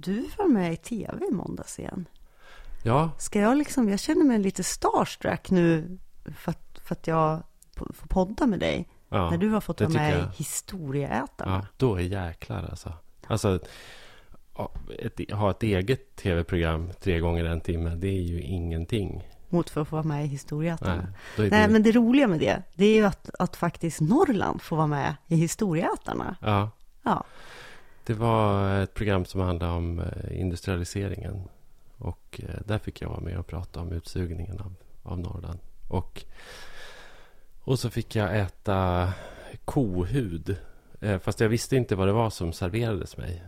du var med i tv i måndags igen. Ja. Ska jag liksom, jag känner mig lite starstruck nu för att jag får podda med dig. Ja, när du har fått vara med i Historieätarna. Ja, då är jäklar alltså. Alltså ha ett eget tv-program 3 gånger 1 timme, det är ju ingenting. Mot för att få vara med i Historieätarna. Nej, men det roliga med det är ju att faktiskt Norrland får vara med i Historieätarna. Ja. Ja. Det var ett program som handlade om industrialiseringen. Och där fick jag vara med och prata om utsugningen av Norrland. Och så fick jag äta kohud. Fast jag visste inte vad det var som serverades mig.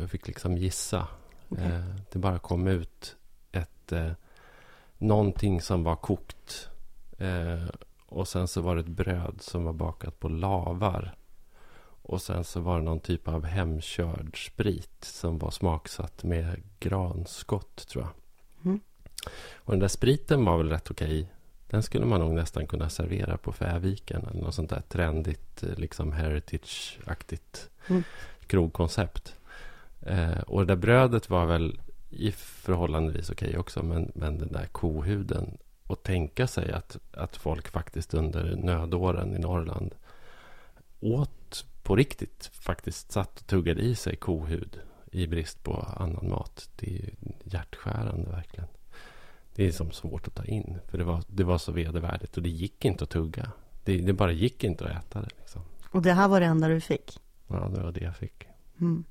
Jag fick liksom gissa. Okay. Det bara kom ut någonting som var kokt. Och sen så var det ett bröd som var bakat på lavar. Och sen så var det någon typ av hemkörd sprit som var smaksatt med granskott, tror jag. Mm. Och den där spriten var väl rätt okej. Den skulle man nog nästan kunna servera på Färviken eller något sånt där trendigt, liksom heritage-aktigt krogkoncept. Och det där brödet var väl i förhållandevis okej också, men den där kohuden. Och tänka sig att folk faktiskt under nödåren i Norrland åt på riktigt, faktiskt satt och tuggade i sig kohud i brist på annan mat. Det är ju hjärtskärande verkligen. Det är som svårt att ta in, för det var så vedervärdigt och det gick inte att tugga. Det bara gick inte att äta det liksom. Och det här var det enda du fick? Ja, det var det jag fick. Mm.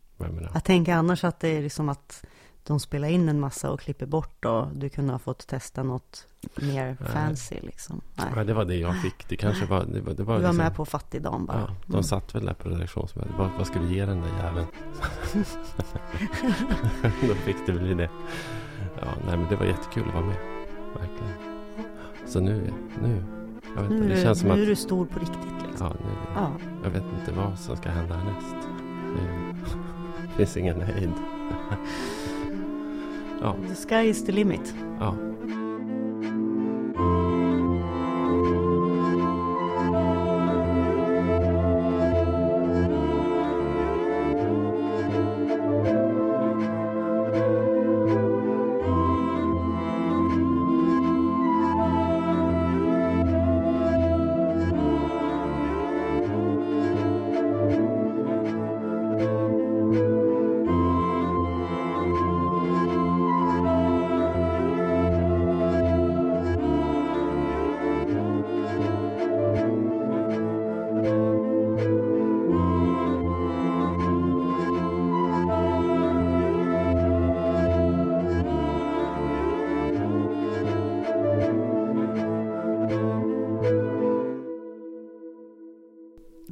Jag tänker annars att det är liksom att de spelar in en massa och klipper bort och du kunde ha fått testa något mer fancy liksom. Nej. Ja, det var det jag fick. Det kanske var... Det var du var liksom, med på Fattigdam bara. Ja, de satt väl där på redaktionsmötet. Vad ska vi ge den där jäveln? Då fick det väl det. Ja, nej, men det var jättekul att vara med. Verkligen. Så nu jag vet inte, det känns som att nu är du stor på riktigt liksom. Ja, jag vet inte vad som ska hända härnäst. Det finns ingen hejd. Ja. The sky is the limit. Ja.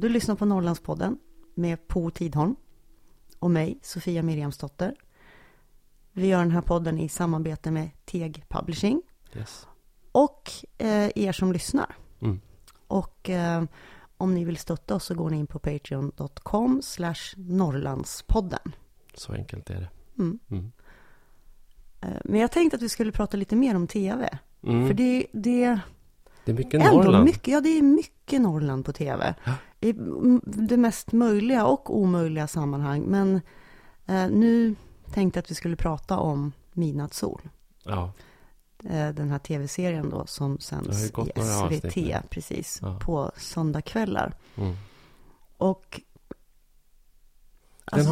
Du lyssnar på Norrlandspodden med Po Tidholm och mig, Sofia Miriamsdotter. Vi gör den här podden i samarbete med Teg Publishing. Yes. Och er som lyssnar. Mm. Och om ni vill stötta oss så går ni in på patreon.com/Norrlandspodden. Så enkelt är det. Mm. Mm. Men jag tänkte att vi skulle prata lite mer om tv. Mm. För det är mycket Norrland. Det är mycket Norrland på tv. I det mest möjliga och omöjliga sammanhang. Men nu tänkte jag att vi skulle prata om Midnatt Sol. Ja. Den här tv-serien då som sänds i SVT precis på söndagkvällar. Mm. Och alltså,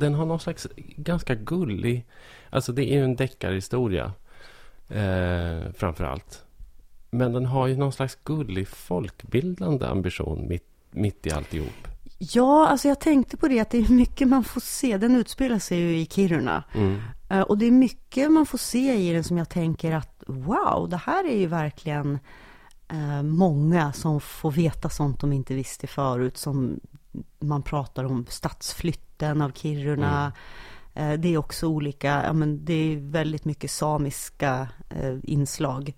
den har någon slags ganska gullig, alltså det är ju en deckarhistoria framförallt. Men den har ju någon slags gullig folkbildande ambition mitt i alltihop. Ja, alltså jag tänkte på det att det är mycket man får se. Den utspelar sig ju i Kiruna. Mm. Och det är mycket man får se i den som jag tänker att wow, det här är ju verkligen många som får veta sånt de inte visste förut. Som man pratar om stadsflytten av Kiruna. Mm. Det är också olika, ja, men det är väldigt mycket samiska inslag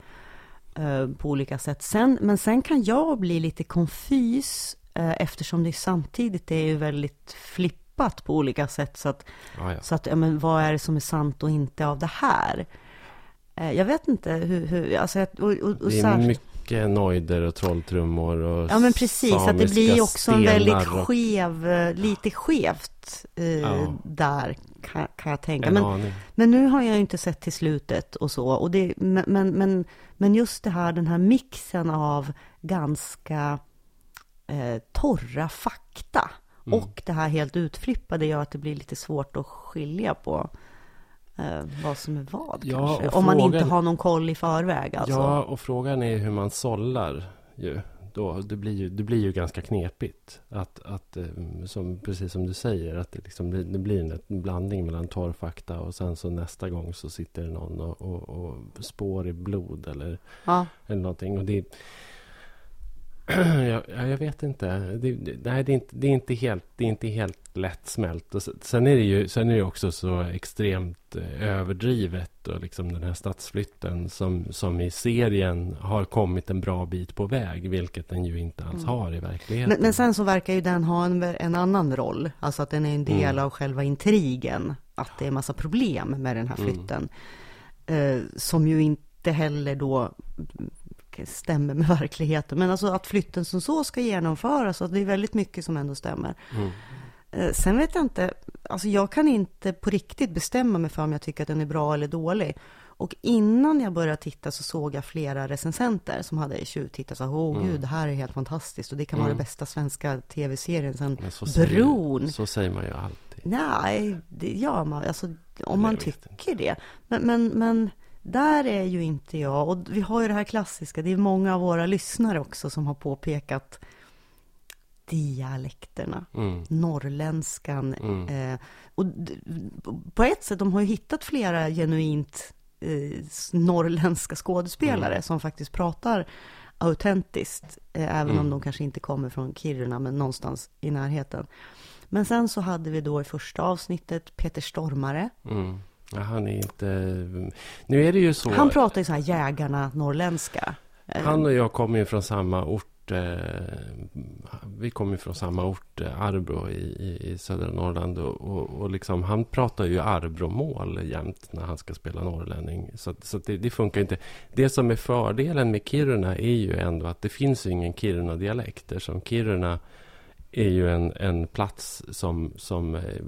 på olika sätt. Men sen kan jag bli lite konfys eftersom det samtidigt är ju väldigt flippat på olika sätt så att ja, men vad är det som är sant och inte av det här? Jag vet inte hur alltså och det är mycket nojder och trolltrummor och ja men precis att det blir också en väldigt skev, lite skevt där kan jag tänka. Men nu har jag ju inte sett till slutet och så. Och det, men just det här, den här mixen av ganska torra fakta och det här helt utflippade gör att det blir lite svårt att skilja på vad som är vad, kanske. Om man inte har någon koll i förväg. Alltså. Ja, och frågan är hur man sållar ju. Då, det blir ju ganska knepigt att som, precis som du säger, att det blir en blandning mellan torrfakta och sen så nästa gång så sitter det någon och spår i blod eller någonting, och det jag vet inte. Det är inte helt lättsmält. Och sen är det också så extremt överdrivet, och liksom den här stadsflytten som i serien har kommit en bra bit på väg, vilket den ju inte alls har i verkligheten. Men sen så verkar ju den ha en annan roll, alltså att den är en del av själva intrigen, att det är en massa problem med den här flytten som ju inte heller då stämmer med verkligheten. Men alltså att flytten som så ska genomföras, att det är väldigt mycket som ändå stämmer. Sen vet jag inte, alltså jag kan inte på riktigt bestämma mig för om jag tycker att den är bra eller dålig. Och innan jag började titta så såg jag flera recensenter som hade tjuvtittat och sa, gud, det här är helt fantastiskt och det kan vara den bästa svenska tv-serien sen Bron. Så säger man ju alltid. Nej, det gör man, alltså, om man tycker det. Men där är ju inte jag, och vi har ju det här klassiska, det är många av våra lyssnare också som har påpekat dialekterna, norrländskan. Och på ett sätt, de har ju hittat flera genuint norrländska skådespelare som faktiskt pratar autentiskt, även om de kanske inte kommer från Kiruna, men någonstans i närheten. Men sen så hade vi då i första avsnittet Peter Stormare. Ja, han är inte... Nu är det ju så... Han pratar ju så här jägarna norrländska. Han och jag kommer ju från samma ort. Vi kommer ju från samma ort, Arbro i södra Norrland. Och liksom, han pratar ju Arbromål jämt när han ska spela norrlänning. Så det funkar inte. Det som är fördelen med Kiruna är ju ändå att det finns ju ingen Kiruna-dialekt. Eftersom Kiruna är ju en plats som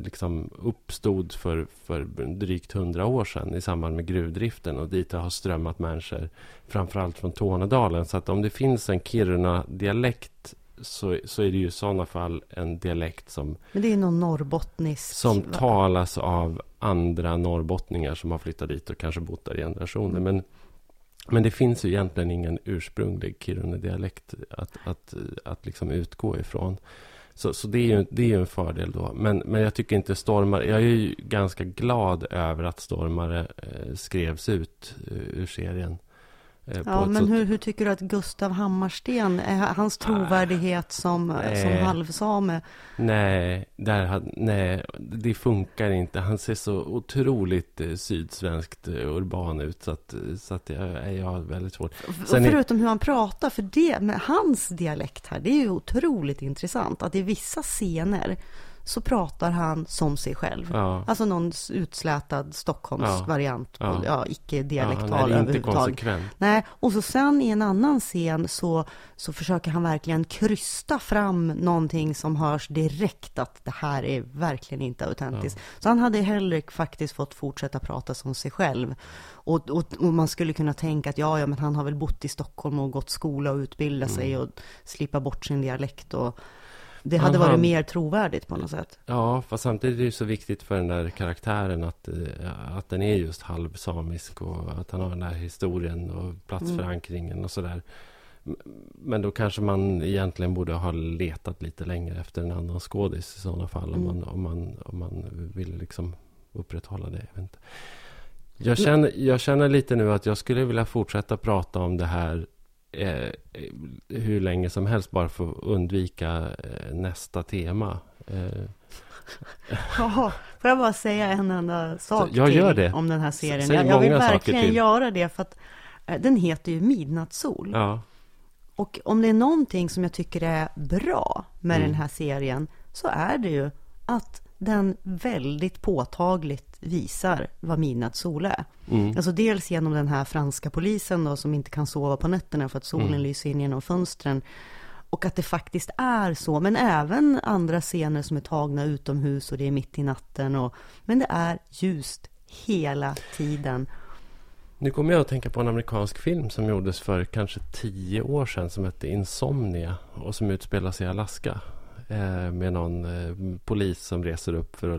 liksom uppstod för drygt 100 år sedan i samband med gruvdriften, och dit har strömmat människor framförallt från Tornedalen. Så att om det finns en Kiruna-dialekt så är det ju i sådana fall en dialekt som... Men det är någon norrbottnisk... Som talas av andra norrbottningar som har flyttat dit och kanske bott där i generationer. Men det finns ju egentligen ingen ursprunglig Kiruna-dialekt att liksom utgå ifrån. Så det är ju en fördel då. Men jag tycker inte Stormare... Jag är ju ganska glad över att Stormare skrevs ut ur serien. Ja, men hur tycker du att Gustav Hammarsten, hans trovärdighet som halvsame? Nej, det funkar inte. Han ser så otroligt sydsvenskt urban ut, så att jag har väldigt svårt. Förutom hur han pratar, för det med hans dialekt här, det är ju otroligt intressant att i vissa scener så pratar han som sig själv. Ja. Alltså någon utslätad Stockholmsvariant. Ja. Ja, icke-dialektal överhuvudtaget. Nej, och så sen i en annan scen så försöker han verkligen krysta fram någonting som hörs direkt att det här är verkligen inte autentiskt. Ja. Så han hade heller faktiskt fått fortsätta prata som sig själv. Och man skulle kunna tänka att ja, men han har väl bott i Stockholm och gått skola och utbildat sig och slippa bort sin dialekt och... Det hade varit mer trovärdigt på något sätt. Ja, fast samtidigt är det så viktigt för den där karaktären att den är just halvsamisk och att han har den där historien och platsförankringen och sådär. Men då kanske man egentligen borde ha letat lite längre efter en annan skådis i sådana fall, om man vill liksom upprätthålla det. Jag känner lite nu att jag skulle vilja fortsätta prata om det här hur länge som helst, bara för att undvika nästa tema. Får jag bara säga en enda sak till om den här serien? Jag vill verkligen göra det, för att den heter ju Midnatt Sol. Ja. Och om det är någonting som jag tycker är bra med den här serien, så är det ju att den väldigt påtagligt visar vad midnatt sol är. Alltså dels genom den här franska polisen då, som inte kan sova på nätterna för att solen lyser in genom fönstren, och att det faktiskt är så, men även andra scener som är tagna utomhus och det är mitt i natten och, men det är ljust hela tiden. Nu kommer jag att tänka på en amerikansk film som gjordes för kanske 10 år sedan som hette Insomnia och som utspelas i Alaska med någon polis som reser upp för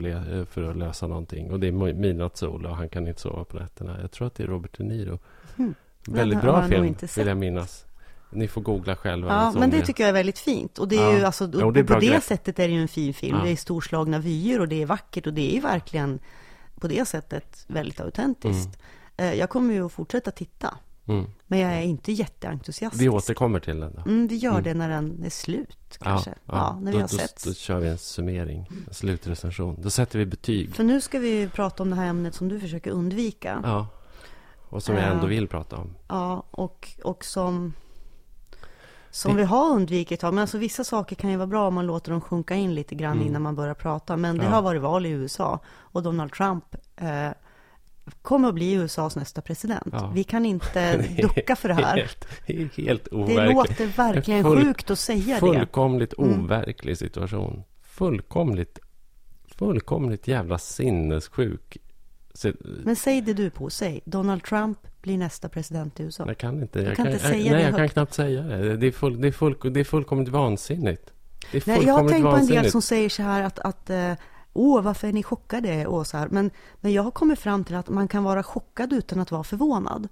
att lösa någonting. Och det är midnatt sol och han kan inte sova på nätterna. Jag tror att det är Robert De Niro. Väldigt bra film, vill jag minnas. Ni får googla själva. Ja, men det tycker jag är väldigt fint. Och det är ju, alltså, jo, det är på det sättet är det ju en fin film. Ja. Det är storslagna vyer och det är vackert och det är verkligen på det sättet väldigt autentiskt. Mm. Jag kommer ju att fortsätta titta. Mm. Men jag är inte jätteentusiastisk. Vi återkommer till den då. Vi gör det när den är slut kanske. Ja, när vi har sett. Då kör vi en summering, en slutrecension. Då sätter vi betyg. För nu ska vi prata om det här ämnet som du försöker undvika. Ja. Och som jag ändå vill prata om. Ja, och som vi har undvikit. Men alltså, vissa saker kan ju vara bra om man låter dem sjunka in lite grann innan man börjar prata. Men det har varit val i USA. Och Donald Trump kommer att bli USAs nästa president. Ja. Vi kan inte ducka för det här. Helt overkligt. Det låter verkligen sjukt att säga fullkomligt det. Fullkomligt overklig situation. Fullkomligt jävla sinnessjuk. Men säg det du på, säg. Donald Trump blir nästa president i USA. Jag kan inte. Jag kan knappt säga det. Det är fullkomligt vansinnigt. Jag har tänkt på en del som säger så här att varför är ni chockade? Och så här. Men jag har kommit fram till att man kan vara chockad utan att vara förvånad.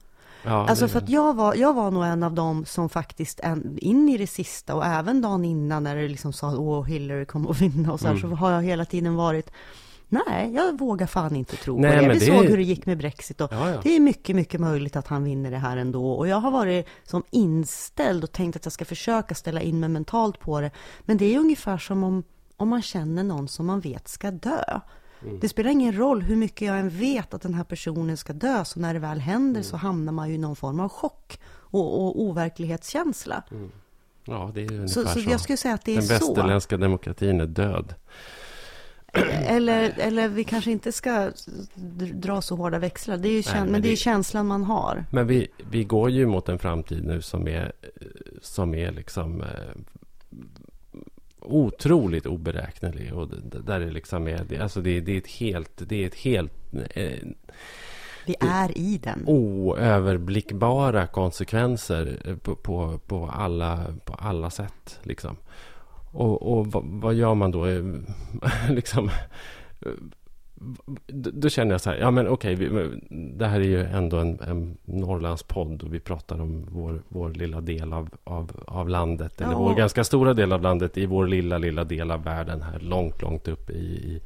Ja, alltså för att jag var nog en av dem som faktiskt in i det sista och även dagen innan när det liksom sa att Hillary kommer att vinna och så här, så har jag hela tiden varit... Nej, jag vågar fan inte tro på det. Vi såg hur det gick med Brexit. Och det är mycket, mycket möjligt att han vinner det här ändå. Och jag har varit som inställd och tänkt att jag ska försöka ställa in mig mentalt på det. Men det är ungefär som om man känner någon som man vet ska dö. Mm. Det spelar ingen roll hur mycket jag än vet att den här personen ska dö. Så när det väl händer så hamnar man ju i någon form av chock och overklighetskänsla. Mm. Ja, det är ungefär så. Jag skulle säga att det är så. Den västerländska demokratin är död. Eller vi kanske inte ska dra så hårda växlar. Det är ju men det är känslan man har. Men vi går ju mot en framtid nu som är liksom otroligt oberäknelig och där det liksom är alltså det är i den oöverblickbara konsekvenser på alla sätt liksom. Och vad gör man då? Liksom, då känner jag så här, ja men okej, det här är ju ändå en Norrlandspodd och vi pratar om vår lilla del av landet, eller vår ganska stora del av landet i vår lilla del av världen här, långt upp i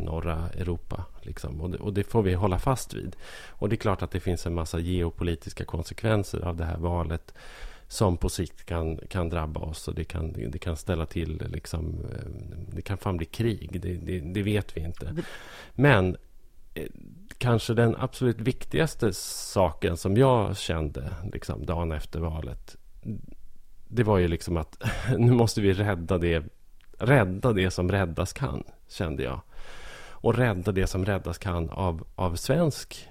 norra Europa liksom. Och det får vi hålla fast vid. Och det är klart att det finns en massa geopolitiska konsekvenser av det här valet som på sikt kan drabba oss och det kan ställa till liksom, det kan fan bli krig, det vet vi inte. Men kanske den absolut viktigaste saken som jag kände liksom dagen efter valet, det var ju liksom att nu måste vi rädda det som räddas kan, kände jag. Och rädda det som räddas kan av svensk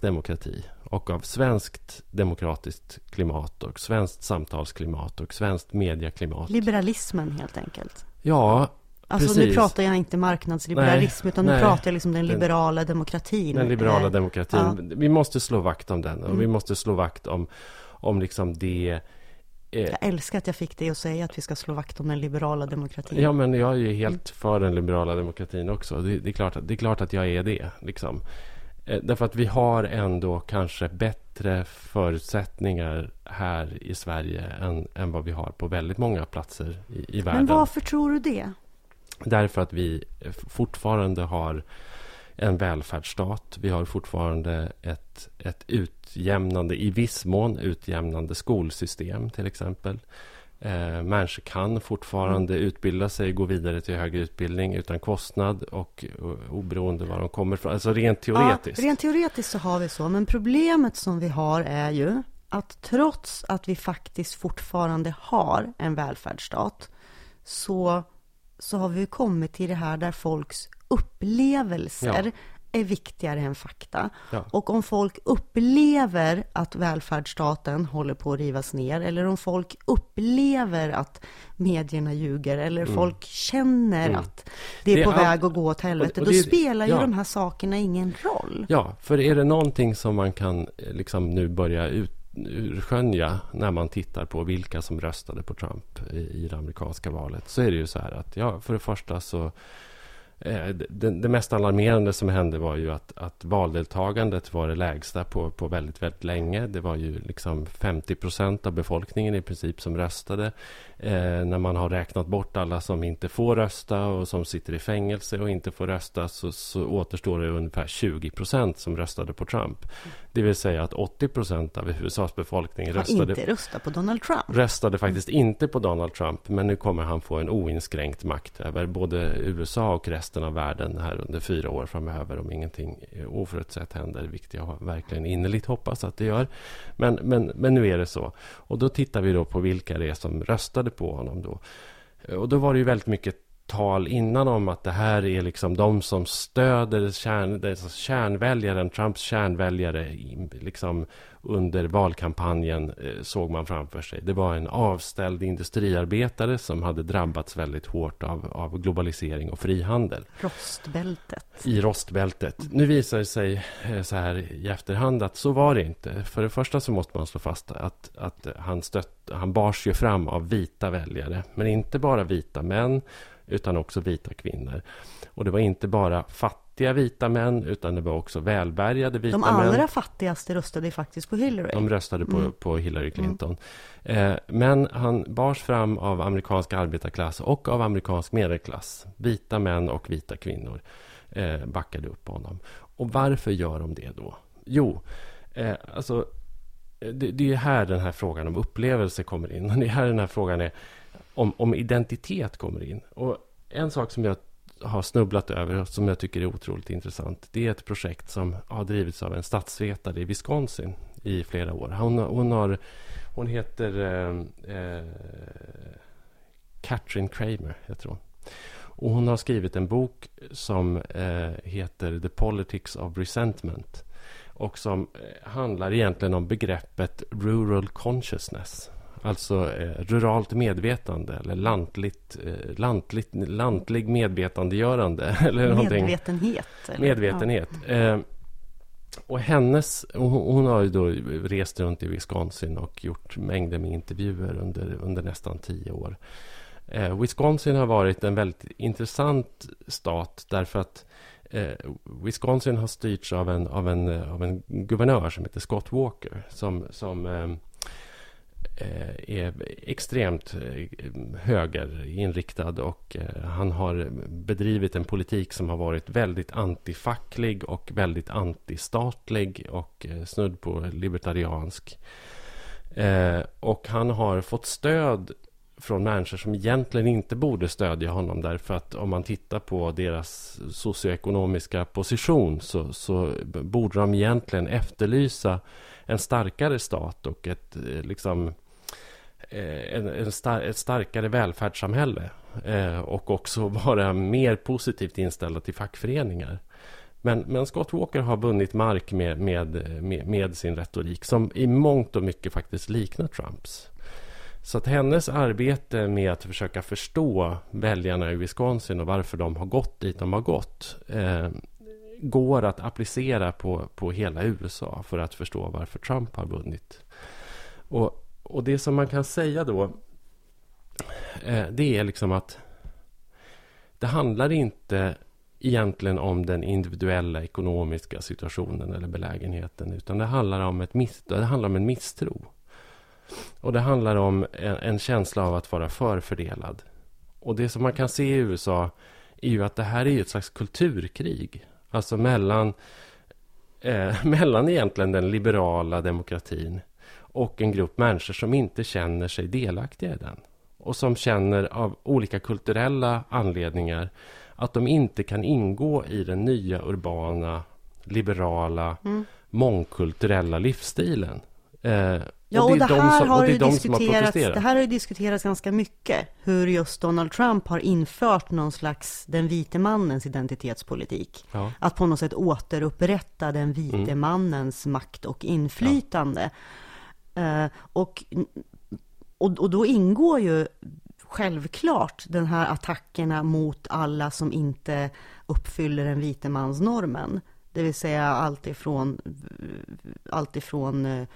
demokrati och av svenskt demokratiskt klimat och svenskt samtalsklimat och svenskt medieklimat. Liberalismen helt enkelt. Ja, alltså precis. Nu pratar jag inte marknadsliberalism utan nu pratar jag liksom den liberala demokratin. Den liberala demokratin. Ja. Vi måste slå vakt om den och vi måste slå vakt om liksom det... Jag älskar att jag fick det att säga att vi ska slå vakt om den liberala demokratin. Ja, men jag är ju helt för den liberala demokratin också. Det är klart att jag är det liksom. Därför att vi har ändå kanske bättre förutsättningar här i Sverige än vad vi har på väldigt många platser i världen. Men varför tror du det? Därför att vi fortfarande har en välfärdsstat. Vi har fortfarande ett utjämnande, i viss mån utjämnande skolsystem till exempel. Människor kan fortfarande utbilda sig, gå vidare till högre utbildning utan kostnad och oberoende var de kommer från, alltså rent teoretiskt. Ja, rent teoretiskt så har vi så, men problemet som vi har är ju att trots att vi faktiskt fortfarande har en välfärdsstat så har vi kommit till det här där folks upplevelser är viktigare än fakta. Ja. Och om folk upplever att välfärdsstaten håller på att rivas ner, eller om folk upplever att medierna ljuger, eller folk känner att det är på väg att gå åt helvete, och det, då spelar ju de här sakerna ingen roll. Ja, för är det någonting som man kan liksom nu börja urskönja när man tittar på vilka som röstade på Trump i det amerikanska valet, så är det ju så här att för det första så det mest alarmerande som hände var ju att valdeltagandet var det lägsta på väldigt, väldigt länge. Det var ju liksom 50% av befolkningen i princip som röstade. När man har räknat bort alla som inte får rösta och som sitter i fängelse och inte får rösta, så återstår det ungefär 20% som röstade på Trump. Det vill säga att 80% av USAs befolkning inte röstade på Donald Trump. Röstade faktiskt inte på Donald Trump, men nu kommer han få en oinskränkt makt över både USA och resten av världen här under 4 år framöver, om ingenting oförutsett händer, vilket jag verkligen innerligt hoppas att det gör. Men nu är det så. Och då tittar vi då på vilka det är som röstade på honom då. Och då var det ju väldigt mycket tal innan om att det här är liksom de som stöder kärnväljaren, Trumps kärnväljare liksom under valkampanjen såg man framför sig. Det var en avställd industriarbetare som hade drabbats väldigt hårt av globalisering och frihandel. I rostbältet. Nu visar det sig så här i efterhand att så var det inte. För det första så måste man slå fast att han bars ju fram av vita väljare, men inte bara vita män utan också vita kvinnor. Och det var inte bara fattiga vita män, utan det var också välbärgade vita män. De allra fattigaste röstade faktiskt på Hillary. De röstade på Hillary Clinton. Men han bars fram av amerikansk arbetarklass och av amerikansk medelklass. Vita män och vita kvinnor backade upp på honom. Och varför gör de det då? Jo, alltså det är här den här frågan om upplevelse kommer in. Och det är här den här frågan är om identitet kommer in. Och en sak som jag har snubblat över och som jag tycker är otroligt intressant, det är ett projekt som har drivits av en statsvetare i Wisconsin i flera år. Hon heter Catherine Kramer, jag tror. Och hon har skrivit en bok som heter The Politics of Resentment och som handlar egentligen om begreppet rural consciousness. Alltså ruralt medvetande eller lantlig medvetandegörande. Eller medvetenhet. Eller? Medvetenhet. Ja. Och hon har ju då rest runt i Wisconsin och gjort mängder med intervjuer under nästan 10 år. Wisconsin har varit en väldigt intressant stat därför att Wisconsin har styrts av en guvernör som heter Scott Walker som är extremt högerinriktad och han har bedrivit en politik som har varit väldigt antifacklig och väldigt antistatlig och snudd på libertariansk. Och han har fått stöd från människor som egentligen inte borde stödja honom, därför att om man tittar på deras socioekonomiska position så borde de egentligen efterlysa en starkare stat och ett starkare välfärdssamhälle och också vara mer positivt inställda till fackföreningar. Men Scott Walker har vunnit mark med sin retorik som i mångt och mycket faktiskt liknar Trumps. Så att hennes arbete med att försöka förstå väljarna i Wisconsin och varför de har gått dit de har gått går att applicera på hela USA för att förstå varför Trump har vunnit. Och det som man kan säga då det är liksom att det handlar inte egentligen om den individuella ekonomiska situationen eller belägenheten, utan det handlar om en misstro. Och det handlar om en känsla av att vara förfördelad. Och det som man kan se i USA är ju att det här är ju ett slags kulturkrig. Alltså mellan egentligen den liberala demokratin och en grupp människor som inte känner sig delaktiga i den. Och som känner av olika kulturella anledningar att de inte kan ingå i den nya urbana, liberala, mångkulturella livsstilen. Det här har ju diskuterats ganska mycket, hur just Donald Trump har infört någon slags den vite mannens identitetspolitik. Ja. Att på något sätt återupprätta den vite mannens makt och inflytande. Ja. Och då ingår ju självklart den här attackerna mot alla som inte uppfyller den vite mansnormen. Det vill säga allt ifrån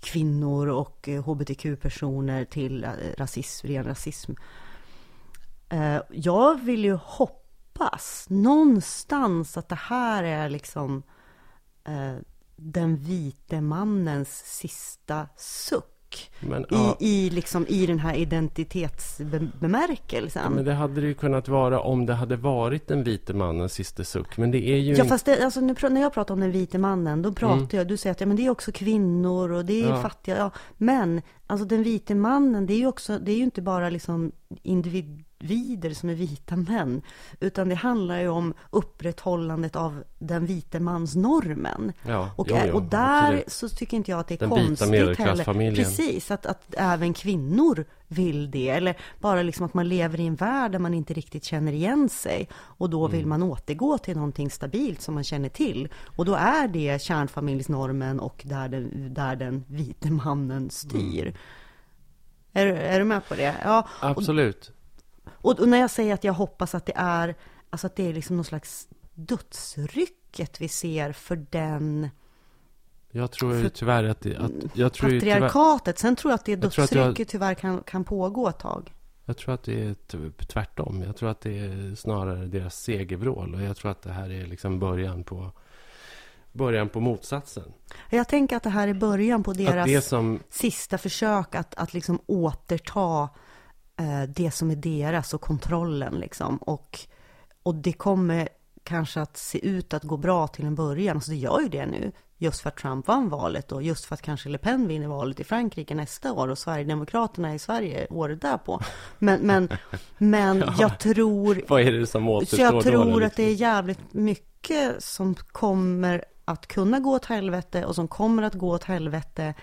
kvinnor och hbtq-personer till ren rasism. Jag vill ju hoppas någonstans att det här är liksom den vite mannens sista suck. Men, i den här identitetsbemärkelsen. Ja, men det hade det ju kunnat vara om det hade varit den vite mannens sista suck. Men det är ju när jag pratar om den vite mannen, då pratar du säger att men det är också kvinnor och det är fattiga. Ja. Men alltså den vite mannen, det är ju inte bara liksom individer som är vita män, utan det handlar ju om upprätthållandet av den vite mansnormen. Ja, och där absolut. Så tycker inte jag att det är den konstigt heller. Precis, att även kvinnor vill det, eller bara liksom att man lever i en värld där man inte riktigt känner igen sig, och då vill man återgå till någonting stabilt som man känner till, och då är det kärnfamiljsnormen och där den vite mannen styr. Är du med på det? Ja, absolut. Och när jag säger att jag hoppas att det är liksom någon slags dödsrycket vi ser för den. Jag tror ju tyvärr att patriarkatet. Sen tror jag att det dödsrycket tyvärr kan pågå ett tag. Jag tror att det är tvärtom. Jag tror att det är snarare deras segerbrål, och jag tror att det här är liksom början på motsatsen. Jag tänker att det här är början på deras sista försök att liksom återta det som är deras och kontrollen liksom. Och det kommer kanske att se ut att gå bra till en början. Alltså det gör ju det nu, just för att Trump vann valet och just för att kanske Le Pen vinner valet i Frankrike nästa år och Sverigedemokraterna i Sverige året därpå. Men jag tror vad är det som återstår? Jag tror att det är jävligt mycket som kommer att kunna gå åt helvete och som kommer att gå åt helvete,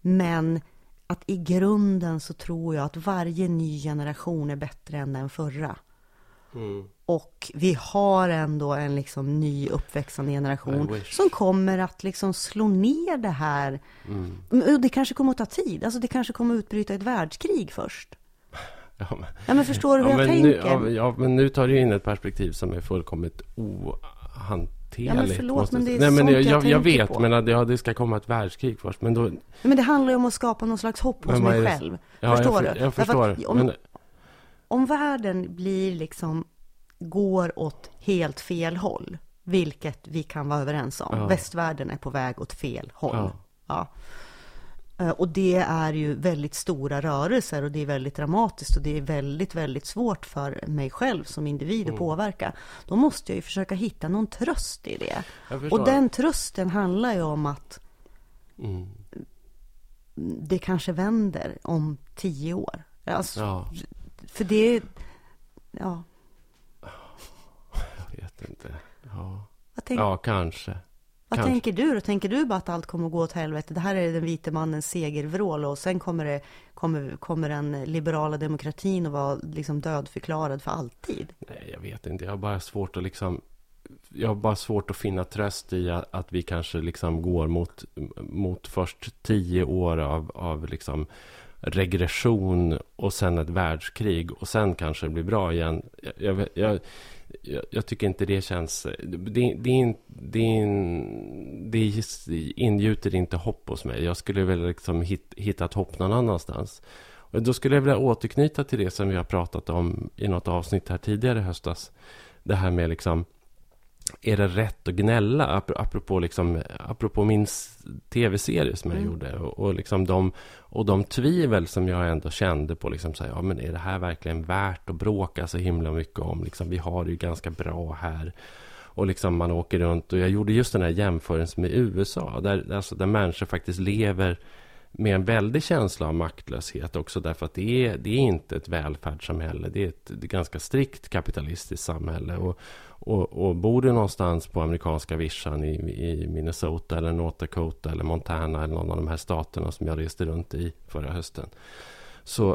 men att i grunden så tror jag att varje ny generation är bättre än den förra. Och vi har ändå en liksom ny uppväxande generation som kommer att liksom slå ner det här. Det kanske kommer att ta tid. Alltså det kanske kommer att utbryta ett världskrig först. Ja, men förstår du hur jag tänker? Men nu tar du in ett perspektiv som är fullkomligt ohanterligt. Ja, men förlåt, men det är sånt jag vet på. Men det ska komma ett världskrig först. Men, då... men det handlar ju om att skapa någon slags hopp hos mig själv. Ja, jag förstår. Om världen blir liksom, går åt helt fel håll, vilket vi kan vara överens om. Ja. Västvärlden är på väg åt fel håll. Ja. Ja. Och det är ju väldigt stora rörelser, och det är väldigt dramatiskt, och det är väldigt, väldigt svårt för mig själv som individ att påverka. Då måste jag ju försöka hitta någon tröst i det. Och den trösten handlar ju om att det kanske vänder om 10 år. Alltså, för det... Ja. Jag vet inte. Ja, kanske. Vad tänker du då? Tänker du bara att allt kommer att gå åt helvete? Det här är den vite mannens segervrål, och sen kommer den liberala demokratin att vara liksom dödförklarad för alltid? Nej, jag vet inte. Jag har bara svårt att finna tröst i att vi kanske liksom går mot först 10 år av liksom regression och sen ett världskrig, och sen kanske det blir bra igen. Jag tycker inte det känns... Det ingjuter inte hopp hos mig. Jag skulle väl liksom hitta ett hopp någon annanstans. Och då skulle jag vilja återknyta till det som vi har pratat om i något avsnitt här tidigare höstas. Det här med liksom, är det rätt att gnälla? Apropå min tv-serie som jag gjorde, och liksom de tvivel som jag ändå kände på liksom, så här, ja, men är det här verkligen värt att bråka så himla mycket om? Liksom, vi har det ju ganska bra här, och liksom man åker runt, och jag gjorde just den här jämförelsen med USA där människor faktiskt lever med en väldig känsla av maktlöshet också, därför att det är inte ett välfärdssamhälle, det är ett ganska strikt kapitalistiskt samhälle, och bor du någonstans på amerikanska vischan i Minnesota eller North Dakota eller Montana eller någon av de här staterna som jag reste runt i förra hösten, så,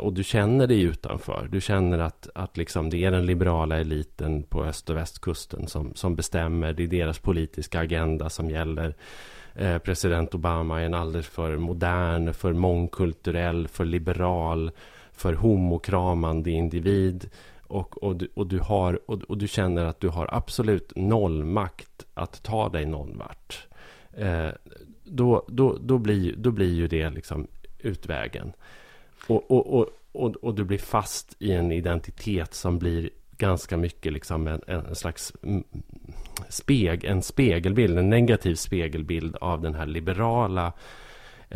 och du känner dig utanför, du känner att liksom det är den liberala eliten på öst- och västkusten som bestämmer, det är deras politiska agenda som gäller. President Obama är en alldeles för modern, för mångkulturell, för liberal, för homokramande individ, och du känner att du har absolut noll makt att ta dig någon vart. Då blir ju det liksom utvägen, och du blir fast i en identitet som blir ganska mycket liksom en slags spegelbild, en negativ spegelbild av den här liberala,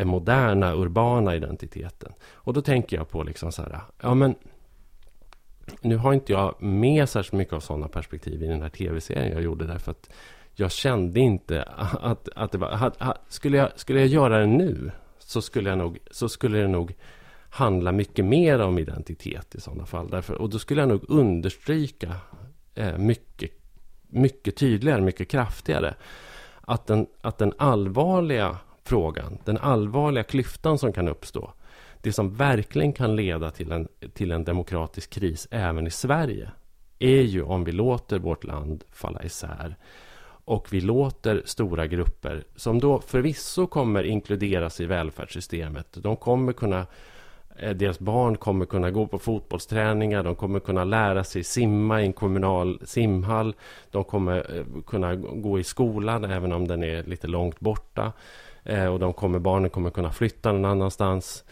moderna, urbana identiteten. Och då tänker jag på liksom så här, ja men nu har inte jag med särskilt mycket av sådana perspektiv i den här tv-serien jag gjorde, därför att jag kände inte att det var, skulle jag göra det nu, så skulle det nog handla mycket mer om identitet i sådana fall. Därför, och då skulle jag nog understryka mycket, mycket tydligare, mycket kraftigare att den allvarliga frågan, den allvarliga klyftan som kan uppstå, det som verkligen kan leda till en demokratisk kris även i Sverige, är ju om vi låter vårt land falla isär. Och vi låter stora grupper, som då förvisso kommer inkluderas i välfärdssystemet, de kommer kunna, deras barn kommer kunna gå på fotbollsträningar, de kommer kunna lära sig simma i en kommunal simhall, de kommer kunna gå i skolan även om den är lite långt borta, och barnen kommer kunna flytta någon annanstans,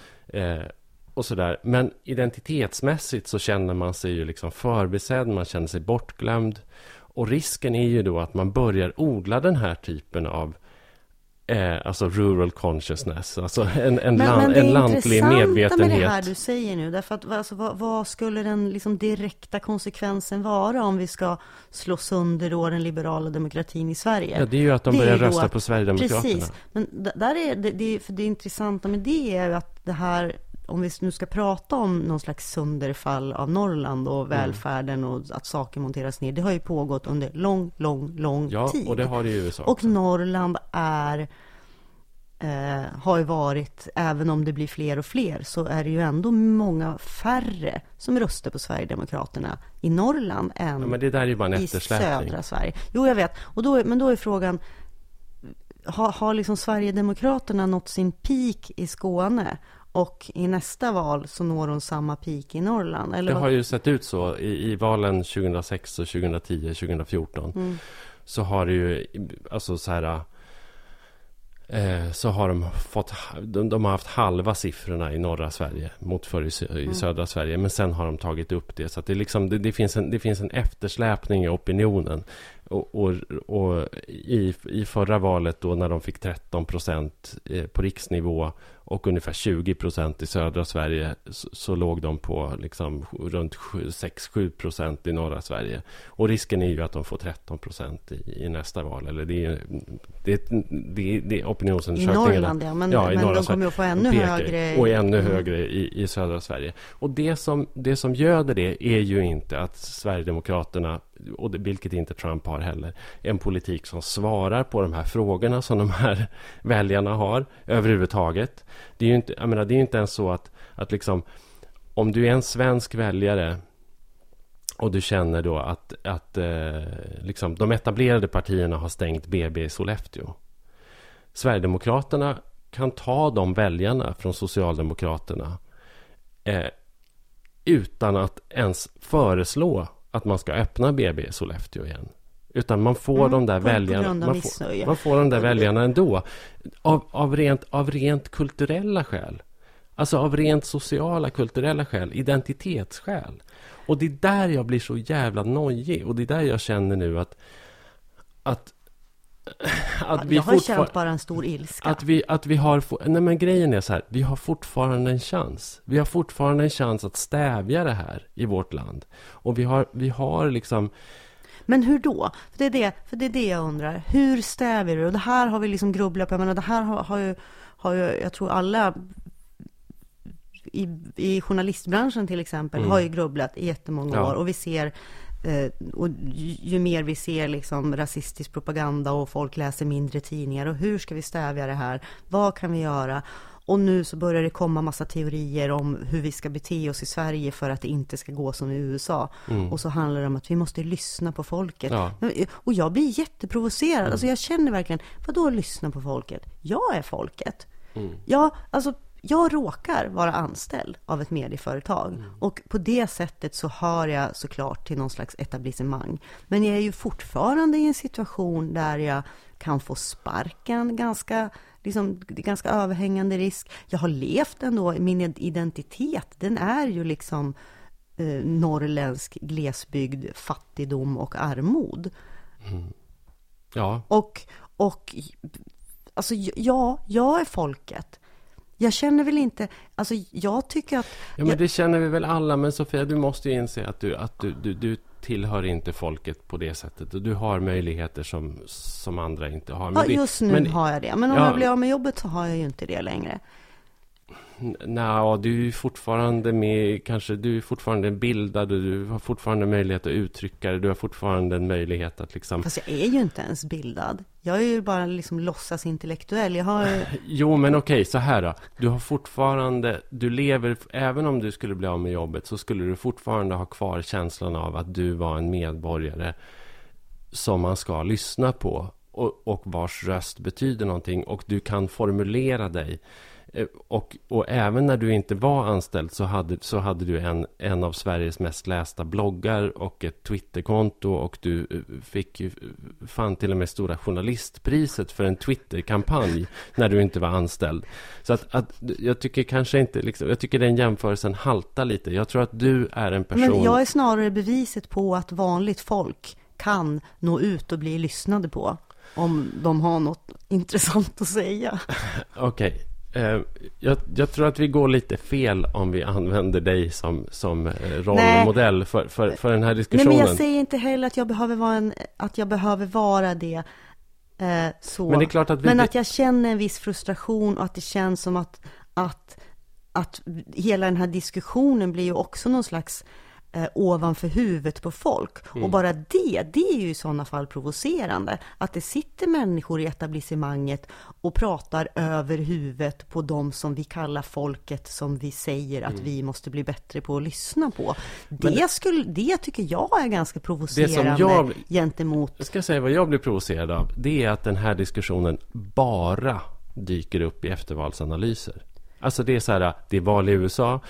och sådär. Men identitetsmässigt så känner man sig ju liksom förbisedd, man känner sig bortglömd, och risken är ju då att man börjar odla den här typen av alltså rural consciousness, alltså en lantlig medvetenhet. Men det är intressant med det här du säger nu, därför att alltså, vad skulle den liksom direkta konsekvensen vara om vi ska slå sönder då den liberala demokratin i Sverige? Ja, det är ju att de börjar rösta på Sverigedemokraterna. Precis, men för det intressanta med det är att det här, om vi nu ska prata om någon slags sönderfall av Norrland och välfärden och att saker monteras ner, det har ju pågått under lång tid. Ja, och det har det i USA. Och Norrland har ju varit, även om det blir fler och fler, så är det ju ändå många färre som röstar på Sverigedemokraterna i Norrland än men det där är ju bara en eftersläpning i södra Sverige. Jo, jag vet. Men då är frågan, har liksom Sverigedemokraterna nått sin peak i Skåne? Och i nästa val så når de samma peak i Norrland. Eller det har ju sett ut så. I valen 2006 och 2010, 2014 så har det ju, alltså så här, så har de fått, de har haft halva siffrorna i norra Sverige mot förr i södra Sverige, men sen har de tagit upp det. Så att det, liksom, det finns en eftersläpning i opinionen. Och i förra valet då, när de fick 13% på riksnivå och ungefär 20% i södra Sverige, så låg de på liksom runt 6-7% i norra Sverige. Och risken är ju att de får 13% i nästa val. Eller det är opinionsundersökningarna. I Norrland, ja, men de kommer ju få ännu högre. Och ännu högre i södra Sverige. Och det som göder det är ju inte att Sverigedemokraterna, och vilket inte Trump har heller, en politik som svarar på de här frågorna som de här väljarna har överhuvudtaget. Det är ju inte, jag menar, det är inte ens så att liksom, om du är en svensk väljare och du känner då att liksom, de etablerade partierna har stängt BB i Sollefteå, Sverigedemokraterna kan ta de väljarna från Socialdemokraterna utan att ens föreslå att man ska öppna BB i Sollefteå igen. Utan man får de där väljarna, man får de där väljarna ändå. Av rent kulturella skäl. Alltså av rent sociala, kulturella skäl. Identitetsskäl. Och det är där jag blir så jävla nojig. Och det är där jag känner nu att vi fortfarande... Jag har känt bara en stor ilska. Att vi har... Nej, men grejen är så här. Vi har fortfarande en chans. Vi har fortfarande en chans att stävja det här i vårt land. Och vi har liksom... Men hur då? För det är det jag undrar. Hur stäver du? Och det här har vi liksom grubblat på. Jag menar, det här har ju jag tror alla i journalistbranschen till exempel har ju grubblat i jättemånga år. Och vi ser... och ju mer vi ser liksom rasistisk propaganda och folk läser mindre tidningar, och hur ska vi stävja det här? Vad kan vi göra? Och nu så börjar det komma massa teorier om hur vi ska bete oss i Sverige för att det inte ska gå som i USA. Och så handlar det om att vi måste lyssna på folket. Ja. Och jag blir jätteprovocerad. Alltså jag känner verkligen, vadå lyssna på folket? Jag är folket. Jag råkar vara anställd av ett medieföretag och på det sättet så hör jag såklart till någon slags etablissemang. Men jag är ju fortfarande i en situation där jag kan få sparken, ganska överhängande risk. Jag har levt ändå, min identitet, den är ju liksom norrländsk glesbygd, fattigdom och armod. Ja. Och alltså jag är folket. Jag känner väl inte, alltså jag tycker att... Ja, men det känner vi väl alla, men Sofia, du måste ju inse att du tillhör inte folket på det sättet, och du har möjligheter som andra inte har. Men ja, just nu har jag det, men om jag blir av med jobbet så har jag ju inte det längre. Nej, du är fortfarande med, kanske du är fortfarande bildad och du har fortfarande möjlighet att uttrycka det, du har fortfarande en möjlighet att liksom... Fast jag är ju inte ens bildad. Jag är ju bara liksom låtsas intellektuell. Jag har... Jo, men okej, så här då. Du har fortfarande, du lever, även om du skulle bli av med jobbet så skulle du fortfarande ha kvar känslan av att du var en medborgare som man ska lyssna på och vars röst betyder någonting och du kan formulera dig. Och även när du inte var anställd så hade du en av Sveriges mest lästa bloggar och ett Twitterkonto, och du fick ju fan till och med stora journalistpriset för en Twitterkampanj när du inte var anställd. Så att jag tycker kanske inte liksom, jag tycker den jämförelsen haltar lite. Jag tror att du är en person... Men jag är snarare beviset på att vanligt folk kan nå ut och bli lyssnade på om de har något intressant att säga. Okej. Jag tror att vi går lite fel om vi använder dig som rollmodell för den här diskussionen. Nej, men jag säger inte heller att jag behöver vara det. Så. Men det är klart att att jag känner en viss frustration och att det känns som att hela den här diskussionen blir ju också någon slags ovanför huvudet på folk. Och bara det är ju i sådana fall provocerande, att det sitter människor i etablissemanget och pratar över huvudet på dem som vi kallar folket, som vi säger att vi måste bli bättre på att lyssna på. Det tycker jag är ganska provocerande gentemot... Jag ska säga vad jag blir provocerad av, det är att den här diskussionen bara dyker upp i eftervalsanalyser. Alltså det är så här, det är val i USA,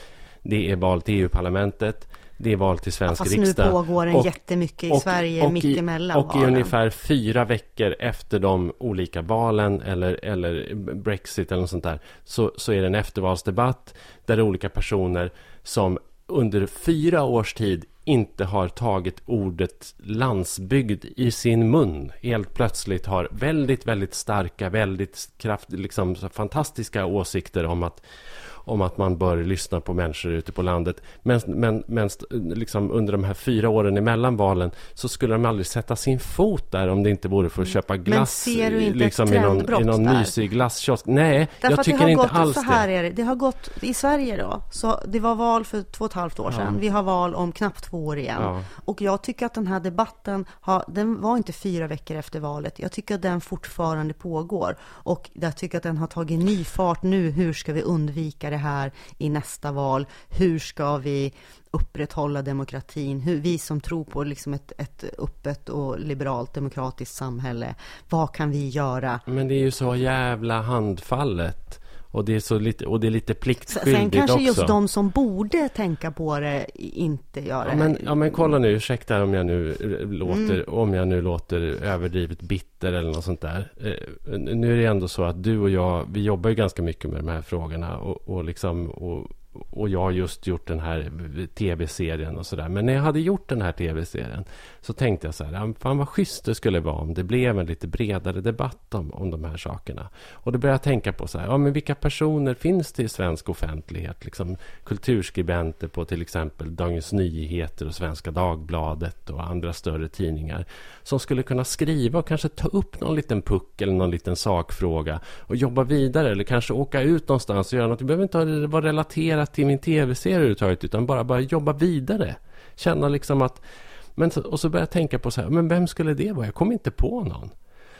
det är val till EU-parlamentet, det är val till svensk riksdag. Nu pågår den jättemycket i Sverige och mitt emellan. Och i ungefär 4 veckor efter de olika valen eller Brexit eller något sånt där, så är det en eftervalsdebatt där olika personer som under 4 års tid inte har tagit ordet landsbygd i sin mun helt plötsligt har väldigt, väldigt starka, väldigt liksom fantastiska åsikter om att man bör lyssna på människor ute på landet. Men liksom under de här 4 åren emellan valen så skulle de aldrig sätta sin fot där om det inte vore för att köpa glass liksom i någon mysig glasskiosk. Nej, därför jag tycker inte alls det. Så här är det. Det har gått i Sverige då. Så det var val för 2,5 år sedan. Ja. Vi har val om knappt 2 år igen. Ja. Och jag tycker att den här debatten den var inte 4 veckor efter valet. Jag tycker att den fortfarande pågår. Och jag tycker att den har tagit ny fart nu. Hur ska vi undvika det här i nästa val? Hur ska vi upprätthålla demokratin? Hur vi som tror på liksom ett öppet och liberalt demokratiskt samhälle, vad kan vi göra? Men det är ju så jävla handfallet. Och det är så lite, och det är lite pliktskyldigt också. Sen kanske just de som borde tänka på det inte gör det. Men kolla nu, ursäkta om jag nu låter överdrivet bitter eller något sånt där. Nu är det ändå så att du och jag, vi jobbar ju ganska mycket med de här frågorna och jag har just gjort den här tv-serien och sådär. Men när jag hade gjort den här tv-serien så tänkte jag så här, fan vad schysst det skulle vara om det blev en lite bredare debatt om de här sakerna. Och då började jag tänka på så här, men vilka personer finns det i svensk offentlighet? Liksom kulturskribenter på till exempel Dagens Nyheter och Svenska Dagbladet och andra större tidningar som skulle kunna skriva och kanske ta upp någon liten puck eller någon liten sakfråga och jobba vidare eller kanske åka ut någonstans och göra något. Det behöver inte vara relaterat till min tv-serie överhuvudtaget utan bara jobba vidare. Känna liksom att och så började jag tänka på så här, men vem skulle det vara? Jag kom inte på någon.